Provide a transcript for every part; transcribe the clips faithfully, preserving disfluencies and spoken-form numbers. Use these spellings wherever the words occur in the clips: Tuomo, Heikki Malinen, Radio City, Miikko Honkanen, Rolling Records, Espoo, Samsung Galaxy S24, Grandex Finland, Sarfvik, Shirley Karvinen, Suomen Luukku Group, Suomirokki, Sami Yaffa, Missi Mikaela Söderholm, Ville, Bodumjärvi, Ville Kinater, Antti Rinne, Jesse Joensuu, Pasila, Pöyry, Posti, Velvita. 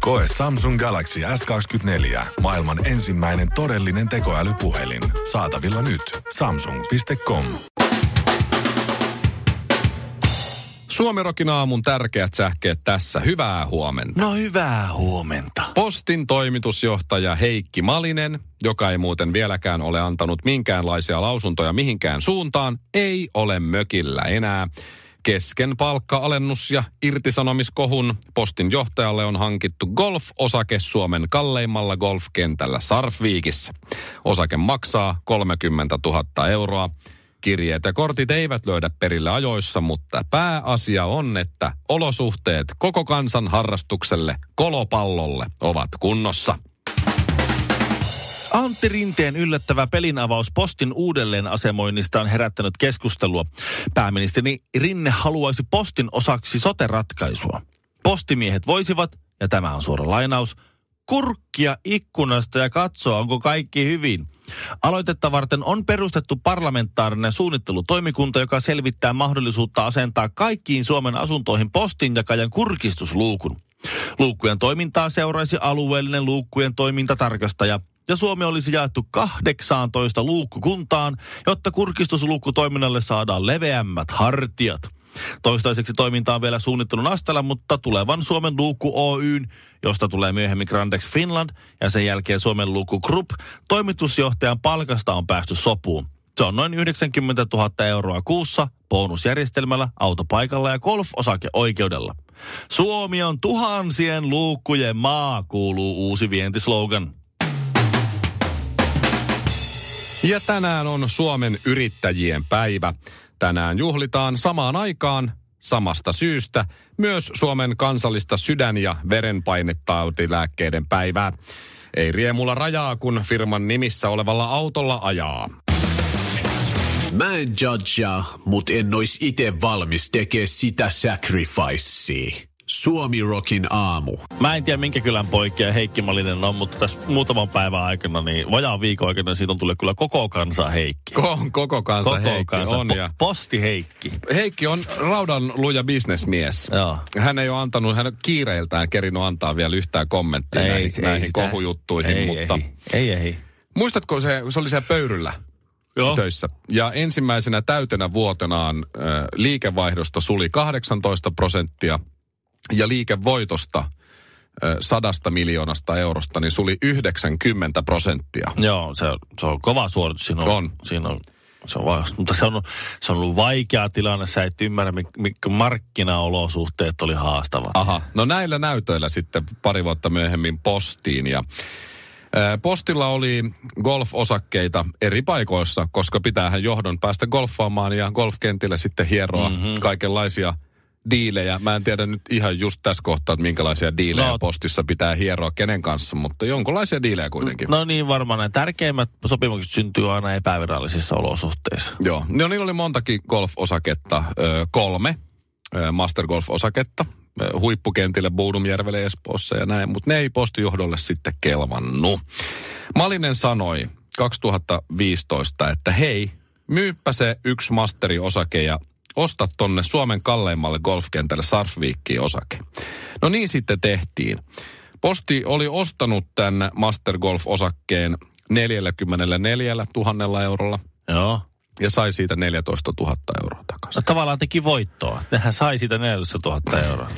Koe Samsung Galaxy S kaksikymmentäneljä, maailman ensimmäinen todellinen tekoälypuhelin. Saatavilla nyt. samsung piste com. Suomirokin aamun tärkeät sähkeet tässä. Hyvää huomenta. No hyvää huomenta. Postin toimitusjohtaja Heikki Malinen, joka ei muuten vieläkään ole antanut minkäänlaisia lausuntoja mihinkään suuntaan, ei ole mökillä enää. Kesken palkka-alennus- ja irtisanomiskohun Postin johtajalle on hankittu golf-osake Suomen kalleimmalla golfkentällä Sarfvikissä. Osake maksaa kolmekymmentätuhatta euroa. Kirjeet ja kortit eivät löydä perille ajoissa, mutta pääasia on, että olosuhteet koko kansan harrastukselle kolopallolle ovat kunnossa. Antti Rinteen yllättävä pelinavaus Postin uudelleenasemoinnista on herättänyt keskustelua. Pääministeri Rinne haluaisi Postin osaksi sote-ratkaisua. Postimiehet voisivat, ja tämä on suora lainaus, kurkkia ikkunasta ja katsoa, onko kaikki hyvin. Aloitetta varten on perustettu parlamentaarinen suunnittelutoimikunta, joka selvittää mahdollisuutta asentaa kaikkiin Suomen asuntoihin postinjakajan kurkistusluukun. Luukkujen toimintaa seuraisi alueellinen luukkujen toimintatarkastaja. Ja Suomi olisi jaettu kahdeksaantoista luukkukuntaan, jotta kurkistusluukkutoiminnalle saadaan leveämmät hartiat. Toistaiseksi toiminta on vielä suunnittelun asteella, mutta tulevan Suomen Luukku Oyn, josta tulee myöhemmin Grandex Finland ja sen jälkeen Suomen Luukku Group, toimitusjohtajan palkasta on päästy sopuun. Se on noin yhdeksänkymmentätuhatta euroa kuussa, bonusjärjestelmällä, autopaikalla ja golf-osakeoikeudella. Suomi on tuhansien luukkujen maa, kuuluu uusi vientislogan. Ja tänään on Suomen yrittäjien päivä. Tänään juhlitaan samaan aikaan, samasta syystä, myös Suomen kansallista sydän- ja verenpainetautilääkkeiden päivää. Ei riemulla rajaa, kun firman nimissä olevalla autolla ajaa. Mä en judgea, mut en ois ite valmis tekee sitä sacrificea. Suomirokin aamu. Mä en tiedä minkä kylän poikia Heikki Malinen on, mutta tässä muutaman päivän aikana, niin vajaan viikon aikana siitä on tullut kyllä koko kansa Heikki. Ko- koko kansa koko Heikki kansa. on. Po- ja Posti Heikki. Heikki on raudanluja bisnesmies. Joo. Hän ei ole antanut, hän kiireiltään kerinyt antaa vielä yhtään kommenttia ei, näihin, ei näihin kohujuttuihin. Ei, mutta ei, ei, ei. Muistatko, se, se oli siellä Pöyryllä? Joo. Töissä. Ja ensimmäisenä täytenä vuotenaan äh, liikevaihdosta suli kahdeksantoista prosenttia. Ja liikevoitosta sadasta miljoonasta eurosta, niin suli yhdeksänkymmentä prosenttia. Joo, se, se on kova suoritus. Siinä on. on. Siinä on, se on va- mutta se on, se on ollut vaikea tilanne. Sä et ymmärrä, mitkä markkinaolosuhteet oli haastavat. Aha, no näillä näytöillä sitten pari vuotta myöhemmin Postiin. Ja ää, Postilla oli golf-osakkeita eri paikoissa, koska pitäähän johdon päästä golfaamaan ja golfkentillä sitten hieroa mm-hmm. kaikenlaisia diilejä. Mä en tiedä nyt ihan just tässä kohtaa, että minkälaisia diilejä no, Postissa pitää hieroa kenen kanssa, mutta jonkinlaisia diilejä kuitenkin. No niin, varmaan nämä tärkeimmät sopimukset syntyy aina epävirallisissa olosuhteissa. Joo, no niillä oli montakin golf-osaketta, kolme mastergolf-osaketta, huippukentille Bodumjärvelle Espoossa ja näin, mutta ne ei Postijohdolle sitten kelvannut. Malinen sanoi kaksituhattaviisitoista, että hei, myyppä se yksi masteriosake ja osta tonne Suomen kalleimmalle golfkentälle Sarfvikiin osake. No niin sitten tehtiin. Posti oli ostanut tämän Master Golf-osakkeen neljäkymmentäneljätuhatta eurolla. Joo. Ja sai siitä neljätoistatuhatta euroa takaisin. No tavallaan teki voittoa. Nehän sai siitä neljätoistatuhatta euroa.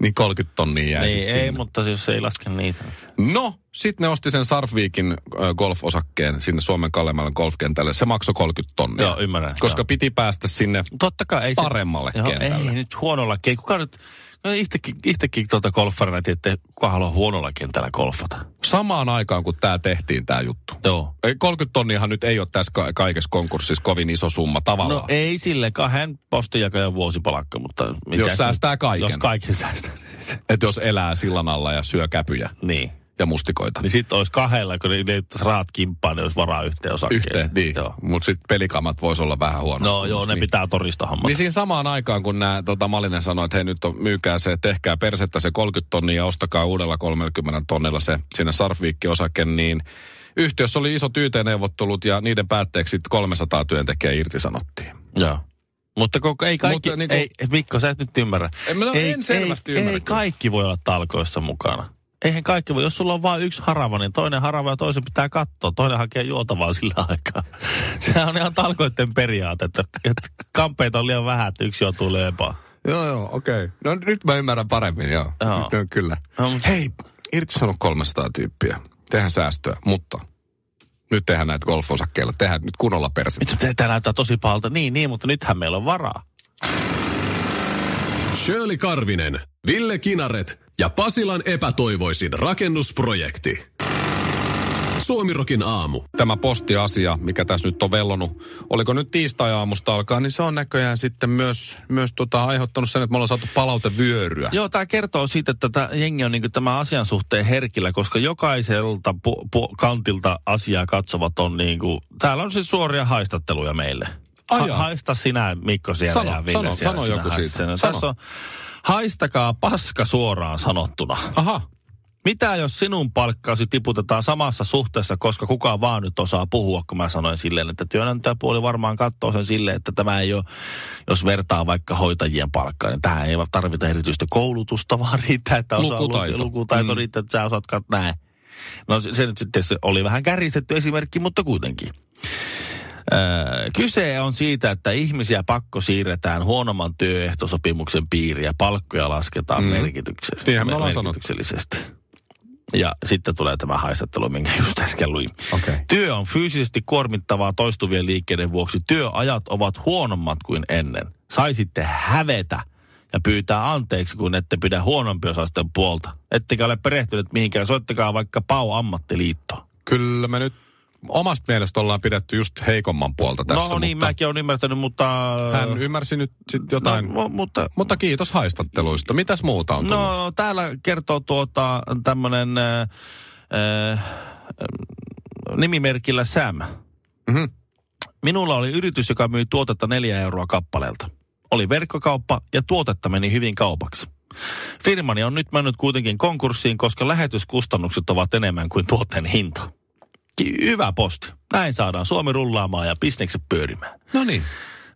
Niin kolmekymmentä tonnia jäi niin, ei, mutta jos ei laske niitä. No, sit ne osti sen Sarfvikin golfosakkeen sinne Suomen kalleimmalle golfkentälle. Se maksoi kolmekymmentä tonnia. Joo, ymmärrän. Koska joo. piti päästä sinne Totta kai, ei paremmalle se, kentälle. Joo, ei nyt huonolla kentällä. Kuka nyt, no itsekin, itsekin tuota golfarina tiedätte, kuka haluaa huonolla kentällä golfata. Samaan aikaan, kun tää tehtiin tää juttu. Joo. kolmekymmentä tonniahan nyt ei ole tässä kaikessa konkurssissa kovin iso summa tavallaan. No ei sille kahden postinjakajan vuosipalakka, mutta... Jos säästää kaiken. Jos kaiken säästää. Että jos elää sillan alla ja syö käpyjä. Niin. Ja mustikoita. Niin sitten olisi kahdella, kun ne raat kimppaan, ne olisi varaa yhteen osakkeeseen. Yhteen, niin. Mutta sitten pelikamat voisi olla vähän huonosti. No joo, ne niin. pitää torista hommata. Niin siinä samaan aikaan, kun nämä, tota Malinen sanoi, että hei nyt on, myykää se, tehkää persettä se kolmekymmentä tonnia ja ostakaa uudella kolmellakymmenellä tonnilla se sinne Sarfvikki-osake, niin yhtiössä oli isot Y T-neuvottelut ja niiden päätteeksi kolmesataa työntekijää irtisanottiin. Joo. Mutta koko, ei kaikki, Mutta, niin kuin, ei, Mikko, sä et nyt ymmärrä. En, no, ei, en selvästi ei, ymmärrä. Ei kaikki voi olla talkoissa mukana. Eihän kaikki voi. Jos sulla on vain yksi harava, niin toinen harava ja toisen pitää katsoa. Toinen hakee juotavaa sillä aikaa. Sehän on ihan talkoiden periaate, että, että kampeita on liian vähän, että yksi joutuu leipaa. Joo, joo, okei. Okay. No nyt mä ymmärrän paremmin, joo. joo. Nyt on kyllä. No, mutta... Hei, irtisanot kolmesataa tyyppiä. Tehän säästöä, mutta... Nyt tehdään näitä golfosakkeilla, tehdään nyt kunnolla persettä. Tämä näyttää tosi pahalta. Niin, niin, mutta nythän meillä on varaa. Shirley Karvinen, Ville Kinaret ja Pasilan epätoivoisin rakennusprojekti. Suomirokin aamu. Tämä postiasia, mikä tässä nyt on vellonut, oliko nyt tiistai-aamusta alkaa, niin se on näköjään sitten myös, myös tota, aiheuttanut sen, että me ollaan saatu palautevyöryä. Joo, tämä kertoo siitä, että tämä jengi on niin kuin tämän asian suhteen herkillä, koska jokaiselta pu- pu- kantilta asiaa katsovat on niin kuin, täällä on siis suoria haistatteluja meille. Ha- haista sinä, Mikko, siellä sano, ja Ville sano, siellä. Sano joku siitä. Tässä on, haistakaa paska suoraan sanottuna. Aha. Mitä jos sinun palkkasi tiputetaan samassa suhteessa, koska kukaan vaan nyt osaa puhua, kun mä sanoin silleen, että työnantajapuoli varmaan katsoo sen silleen, että tämä ei ole, jos vertaa vaikka hoitajien palkkaa, niin tähän ei tarvita erityistä koulutusta, vaan riittää, että osaa lukutaito, lukutaito mm. riittää, että sä osaat katsoa näin. No se, se nyt sitten oli vähän kärjistetty esimerkki, mutta kuitenkin. Öö, kyse on siitä, että ihmisiä pakko siirretään huonomman työehtosopimuksen piiriin ja palkkoja lasketaan mm. merkityksellisesti. Niinhän me ollaan merkityksellisesti. Ja sitten tulee tämä haistattelu, minkä just äsken luin. Okay. Työ on fyysisesti kuormittavaa toistuvien liikkeiden vuoksi. Työajat ovat huonommat kuin ennen. Saisitte hävetä ja pyytää anteeksi, kun ette pidä huonompiosaisten puolta. Ettekä ole perehtyneet mihinkään. Soittakaa vaikka P A U-ammattiliittoon. Kyllä me nyt omasta mielestä ollaan pidetty just heikomman puolta tässä. No niin, mutta... mäkin olen ymmärtänyt, mutta... Hän ymmärsi nyt sitten jotain. No, mutta... mutta kiitos haistatteluista. Mitäs muuta on tullut? No täällä kertoo tuota tämmönen äh, äh, nimimerkillä Sam. Mm-hmm. Minulla oli yritys, joka myi tuotetta neljä euroa kappaleelta. Oli verkkokauppa ja tuotetta meni hyvin kaupaksi. Firmani on nyt mennyt kuitenkin konkurssiin, koska lähetyskustannukset ovat enemmän kuin tuotteen hinta. Hyvä posti. Näin saadaan Suomi rullaamaan ja bisnekset pyörimään. No niin.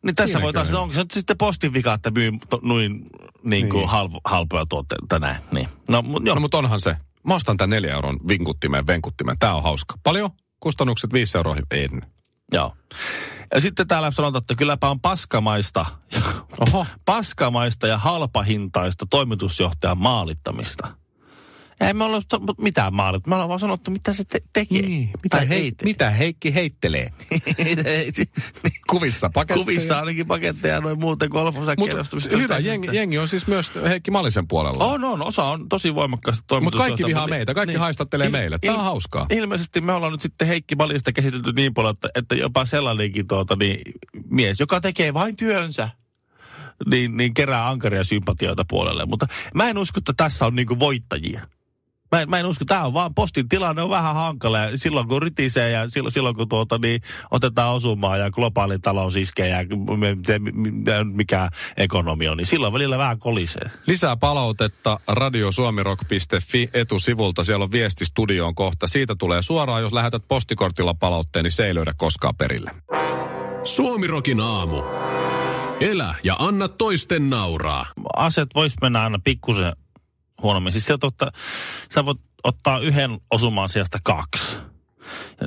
Niin tässä voitaisiin, onko se sitten postin vika, että myy to, noin niin kuin niin. Halp, halpoja tuotteita näin. Niin. No, mut, no mutta onhan se. Mä ostan tämän neljä euron vinkuttimen, venkuttimen. Tää on hauska. Paljon? Kustannukset viisi euroa en. Joo. Ja sitten täällä sanotaan, että kylläpä on paskamaista, Oho. paskamaista ja halpahintaista toimitusjohtajan maalittamista. Ei me olla mitään maalit. Me ollaan vaan sanottu, mitä se te- tekee. Niin, mitä, hei- mitä Heikki heittelee. Kuvissa paketteja. Kuvissa ainakin paketteja, noin muuten golfosakkeelostumista. Hyvä, jengi, jengi on siis myös Heikki Malisen puolella. On, on. Osa on tosi voimakkaasti toimitusjohtaja. Mutta kaikki vihaa meitä, kaikki niin. haistattelee il- meille. Tämä on il- hauskaa. Ilmeisesti me ollaan nyt sitten Heikki Malista käsitelty niin paljon, että, että jopa sellainenkin tuota, niin, mies, joka tekee vain työnsä. Niin, niin kerää ankaria sympatioita puolelle. Mutta mä en usko, että tässä on niinku voittajia. Mä en, mä en usko, tää on vaan postin tilanne on vähän hankala ja silloin kun rytisee ja silloin, silloin kun tuota niin otetaan osumaan ja globaali talous iskee ja mikä ekonomia on, niin silloin välillä vähän kolisee. Lisää palautetta radio suomi rock piste fi etusivulta, siellä on viesti studioon kohta. Siitä tulee suoraan, jos lähetät postikortilla palautteen, niin se ei löydä koskaan perille. Suomirokin aamu. Elä ja anna toisten nauraa. Asiat vois mennä aina pikkusen huonommin. Siis sieltä ottaa, sä voit ottaa yhden osumaan sijasta kaksi.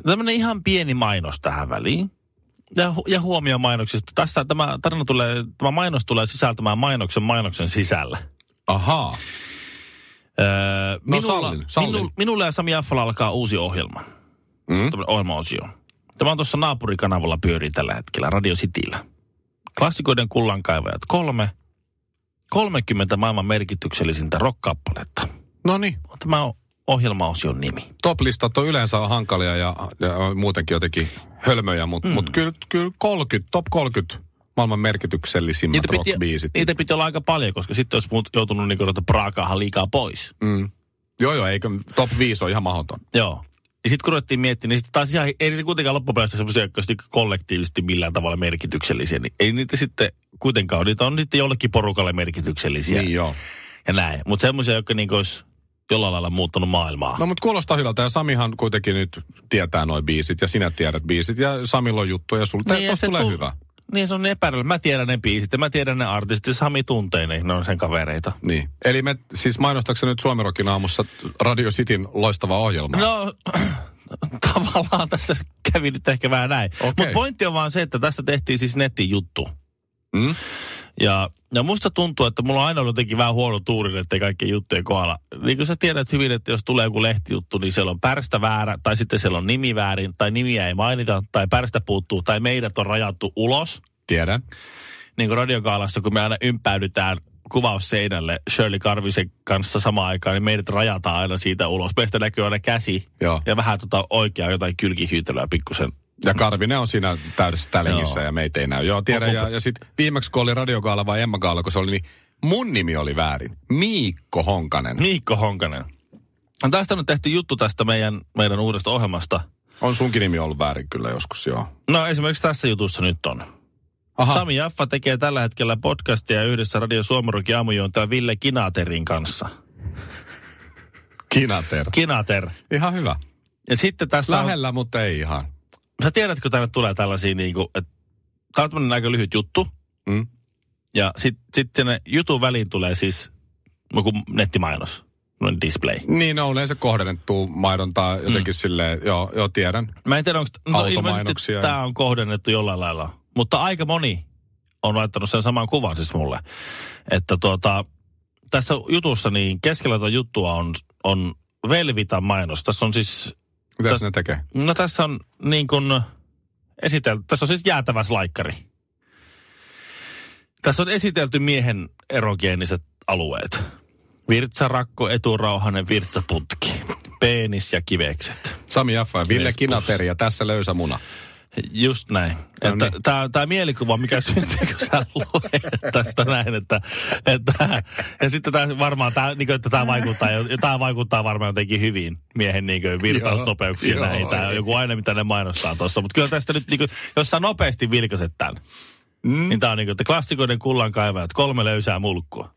Tämmöinen ihan pieni mainos tähän väliin. Ja, hu- ja huomio mainoksista. Tässä tämä tarina tulee, tämä mainos tulee sisältämään mainoksen mainoksen sisällä. Ahaa. Öö, no minulla, sallin, sallin. Minu, minulla ja Sami Yaffalla alkaa uusi ohjelma. Mm? Ohjelmaosio. Tämä on tuossa naapurikanavalla pyörii tällä hetkellä, Radio Cityllä. Klassikoiden kullankaivajat kolme. kolmekymmentä maailman merkityksellisintä rock-kappaletta. Noniin. Tämä on ohjelmaosion nimi. Top-listat on yleensä hankalia ja, ja muutenkin jotenkin hölmöjä, mutta mm. mut kyllä, kyllä kolmekymmentä, top kolmekymmentä maailman merkityksellisimmät niitä rockbiisit. Piti, niitä piti olla aika paljon, koska sitten olisi muut joutunut niin kuin praakaahan liikaa pois. Mm. Joo, joo, eikö top viisi ole ihan mahdoton. Joo. Ja sitten kun ruvettiin miettimään, niin taas ihan, ei niitä kuitenkaan loppupelästä semmoisia, jotka olisi kollektiivisesti millään tavalla merkityksellisiä. Niin ei niitä sitten kuitenkaan, niitä on sitten jollekin porukalle merkityksellisiä. Niin joo. Ja näin. Mutta semmoisia, jotka niin olisi jollain lailla muuttanut maailmaa. No mutta kuulostaa hyvältä ja Samihan kuitenkin nyt tietää noi biisit ja sinä tiedät biisit ja Samilla on juttuja ja sulta niin, tuossa tulee tu- hyvä. Niin se on epäröillä. Mä tiedän ne biisit ja mä tiedän ne artistit. Sami tuntee ne, ne on sen kavereita. Niin. Eli me siis mainostakseni nyt Suomirokin aamussa Radio Cityn loistavaa ohjelmaa? No tavallaan tässä kävi nyt ehkä vähän näin. Okay. Mutta pointti on vaan se, että tästä tehtiin siis netin juttu. Mm. Ja, ja musta tuntuu, että mulla on aina ollut jotenkin vähän huono tuuri, ettei kaikkien juttujen kohdalla. Niin kuin sä tiedät hyvin, että jos tulee joku lehtijuttu, niin siellä on pärstä väärä, tai sitten siellä on nimi väärin, tai nimiä ei mainita, tai pärstä puuttuu, tai meidät on rajattu ulos. Tiedän. Niin kuin Radiokaalassa, kun me aina ympäydytään kuvausseinälle Shirley Karvisen kanssa samaan aikaan, niin meidät rajataan aina siitä ulos. Meistä näkyy aina käsi. Joo. Ja vähän tota oikeaa jotain kylkihyytelöä pikkusen. Ja Karvinen on siinä täydessä tälingissä ja meitä ei näy. Joo, tiedän. Ja, ja sitten viimeksi, kun oli Radiogaala vai Emma Gaala, kun se oli, niin mun nimi oli väärin. Miikko Honkanen. Miikko Honkanen. Tästä on tehty juttu tästä meidän, meidän uudesta ohjelmasta. On sunkin nimi ollut väärin kyllä joskus, joo. No esimerkiksi tässä jutussa nyt on. Aha. Sami Yaffa tekee tällä hetkellä podcastia yhdessä Radio Suomirokin aamujuontaja Ville Kinaterin kanssa. Kinater. Kinater. Ihan hyvä. Ja sitten tässä lähellä, on... mutta ei ihan. Sä tiedätkö, tänne tulee tällaisia niinku, että tää on tämmönen aika lyhyt juttu. Mm. Ja sit, sit sinne jutun väliin tulee siis joku nettimainos, noin display. Niin, no yleensä kohdennettu mainontaa jotenkin mm. silleen, joo, joo, tiedän. Mä en tiedä, onko no, ilmeisesti tää on kohdennettu jollain lailla. Mutta aika moni on laittanut sen saman kuvan siis mulle. Että tuota, tässä jutussa niin keskellä tuota juttua on, on Velvitan mainos. Tässä on siis... Mitä ne tekee? No tässä on niin kuin esitelty, tässä on siis jäätävä slaikkari. Tässä on esitelty miehen erogeeniset alueet. Virtsarakko, eturauhanen, virtsaputki, peenis ja kivekset. Sami Yaffa ja Ville Kinater ja tässä löysä muna. Just näin. No niin. Tämä, tämä mielikuva, mikä syntyy, kun sä luet tästä näin, että, että ja sitten tämä varmaan, tämä, niin kuin, että tämä vaikuttaa, tämä vaikuttaa varmaan jotenkin hyvin miehen niin kuin virtausnopeuksiin näin. Tämä on joku aine, mitä ne mainostaa tuossa, mutta kyllä tästä nyt, niin kuin, jos sä nopeasti vilkaset tämän, mm. niin tämä on niin kuin, että klassikoiden kullankaivajat, kolme löysää mulkkua.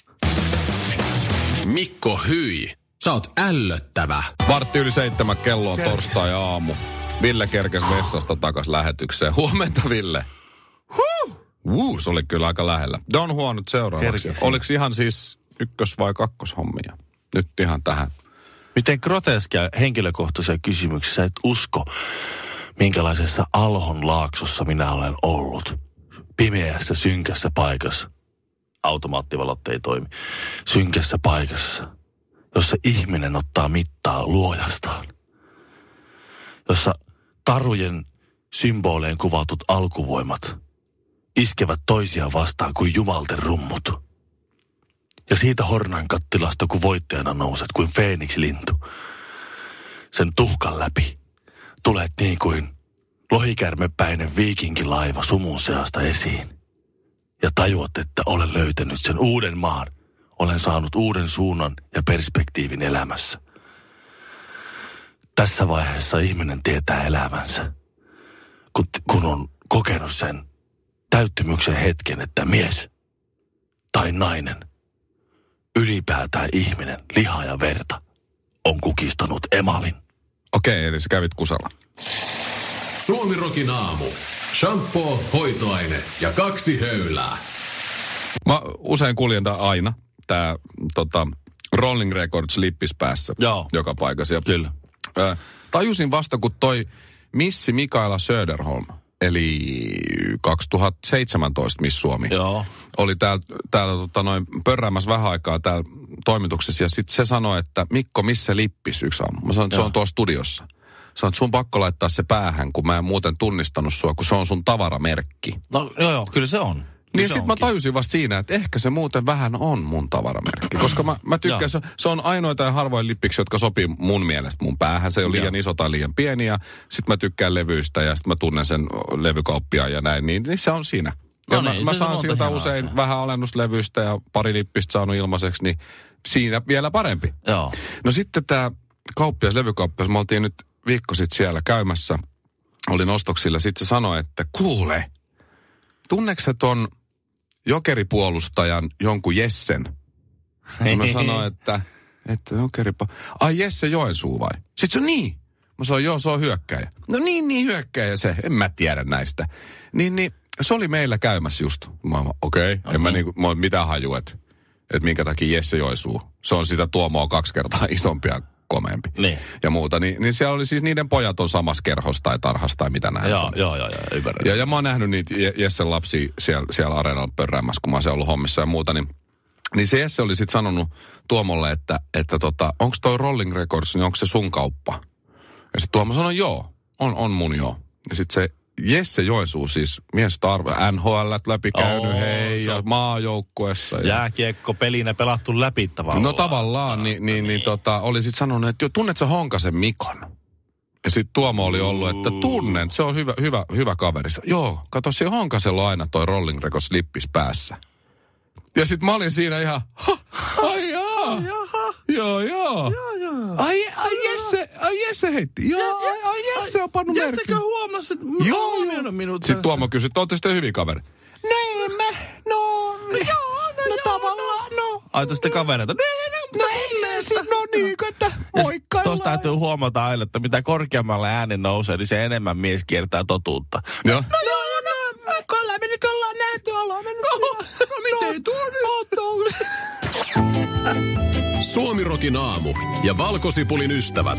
Mikko Hyi, sä oot ällöttävä. Vartti yli seitsemän kello on torstai-aamu. Ville kerkesi vessasta takas lähetykseen. Huomenta, Ville. Huh! Wuu, se oli kyllä aika lähellä. Don Juan nyt seuraavaksi. Oliko ihan siis ykkös- vai kakkoshommia? Nyt ihan tähän. Miten groteskia henkilökohtaisia kysymyksiä et usko, minkälaisessa Alhon laaksossa minä olen ollut. Pimeässä, synkässä paikassa. Automaattivalot ei toimi. Synkässä paikassa, jossa ihminen ottaa mittaa luojastaan. Jossa tarujen symboleen kuvatut alkuvoimat iskevät toisiaan vastaan kuin jumalten rummut. Ja siitä hornan kattilasta, kun voittajana nouset kuin feenikslintu. Sen tuhkan läpi tulet niin kuin lohikärmepäinen viikinkilaiva sumun seasta esiin. Ja tajuat, että olen löytänyt sen uuden maan. Olen saanut uuden suunnan ja perspektiivin elämässä. Tässä vaiheessa ihminen tietää elämänsä, kun, kun on kokenut sen täyttymyksen hetken, että mies tai nainen, ylipäätään ihminen, liha ja verta, on kukistanut emalin. Okei, eli sä kävit kusalla. Suomirokin aamu. Shampoo, hoitoaine ja kaksi höylää. Mä usein kuljen tää aina, tää tota, Rolling Records lippis päässä. Joo. Joka paikassa. Kyllä. Ö, tajusin vasta, kun toi Missi Mikaela Söderholm, eli kaksituhattaseitsemäntoista Miss Suomi, joo, oli täällä, täällä tota noin, pörräämässä vähän aikaa täällä toimituksessa. Ja sitten se sanoi, että Mikko, missä lippis yksi aamu? Mä sanoin, että se on tuossa studiossa. Sanoin, että sun pakko laittaa se päähän, kun mä en muuten tunnistanut sua, kun se on sun tavaramerkki. No joo, joo, kyllä se on. Niin sitten mä tajusin vasta siinä, että ehkä se muuten vähän on mun tavaramerkki. Koska mä, mä tykkään, se, se on ainoita ja harvoin lippiksi, jotka sopii mun mielestä mun päähän. Se on liian ja. iso tai liian pieni ja sit mä tykkään levyistä ja sit mä tunnen sen levykauppiaan ja näin. Niin, niin se on siinä. Ja no mä, niin, mä saan siltä usein asia. Vähän alennuslevyistä ja pari lippistä saanut ilmaiseksi, niin siinä vielä parempi. Joo. No sitten tämä kauppias, levykauppias, me oltiin nyt viikko sitten siellä käymässä, olin ostoksilla, sitten se sanoi, että kuule, tunnekset on jokeripuolustajan jonkun Jessen? Ja mä sanoin, että, että jokeripa... Ai Jesse Joensuu vai? Sitten se niin. Mä sanoin, joo, se on hyökkäjä. No niin, niin hyökkäjä se, en mä tiedä näistä. Niin, niin. Se oli meillä käymässä just. Mä okei, okay. okay. en mä niinku, mä mitään haju, että et minkä takia Jesse Joensuu. Se on sitä Tuomoa kaksi kertaa isompi ja komeampi. Niin. Ja muuta. Ni, niin siellä oli siis niiden pojat on samassa kerhossa tai tarhassa tai mitä näin. Joo, joo, joo, joo, ymmärrän. Ja, ja mä oon nähnyt niitä Jessen lapsia siellä, siellä areenalla pörräämässä, kun mä oon siellä ollut hommissa ja muuta, niin Niin se Jesse oli sitten sanonut Tuomolle, että, että tota, onko toi Rolling Records, niin onko se sun kauppa? Ja sitten Tuomo sanoi, joo, on, on mun joo. Ja sitten se Jesse Joensuu siis, mies tarve, N H L läpikäynyt, oh, hei, ja maajoukkuessa. Ja... jääkiekko pelinä pelattu läpi tavallaan. No tavallaan, niin, niin, niin, niin tota, oli sitten sanonut, että jo, tunnet sä Honkasen Mikon? Ja sitten Tuomo oli ollut, että tunnen, se on hyvä, hyvä, hyvä kaveri. Joo, kato, se Honkasella on aina toi Rolling Records lippis päässä. Ja sit mä olin siinä ihan, ha, ai jaa, joo, joo, ai, ai Jesse, ai Jesse heitti, joo, ai Jesse on pannut merkki. Jessekö huomasi, että mä oon huomioinut minut. Sitten Tuomo kysyi, että ootte sitten hyviä kaveri. Niin me, no, joo, no tavallaan, no. Ai sitten kavereita, no silleen, no niin, että moikkaillaan. Tuosta täytyy huomata aina, että mitä korkeammalle ääni nousee, niin se enemmän mies kiertää totuutta. Joo. Suomirokin aamu ja valkosipulin ystävät.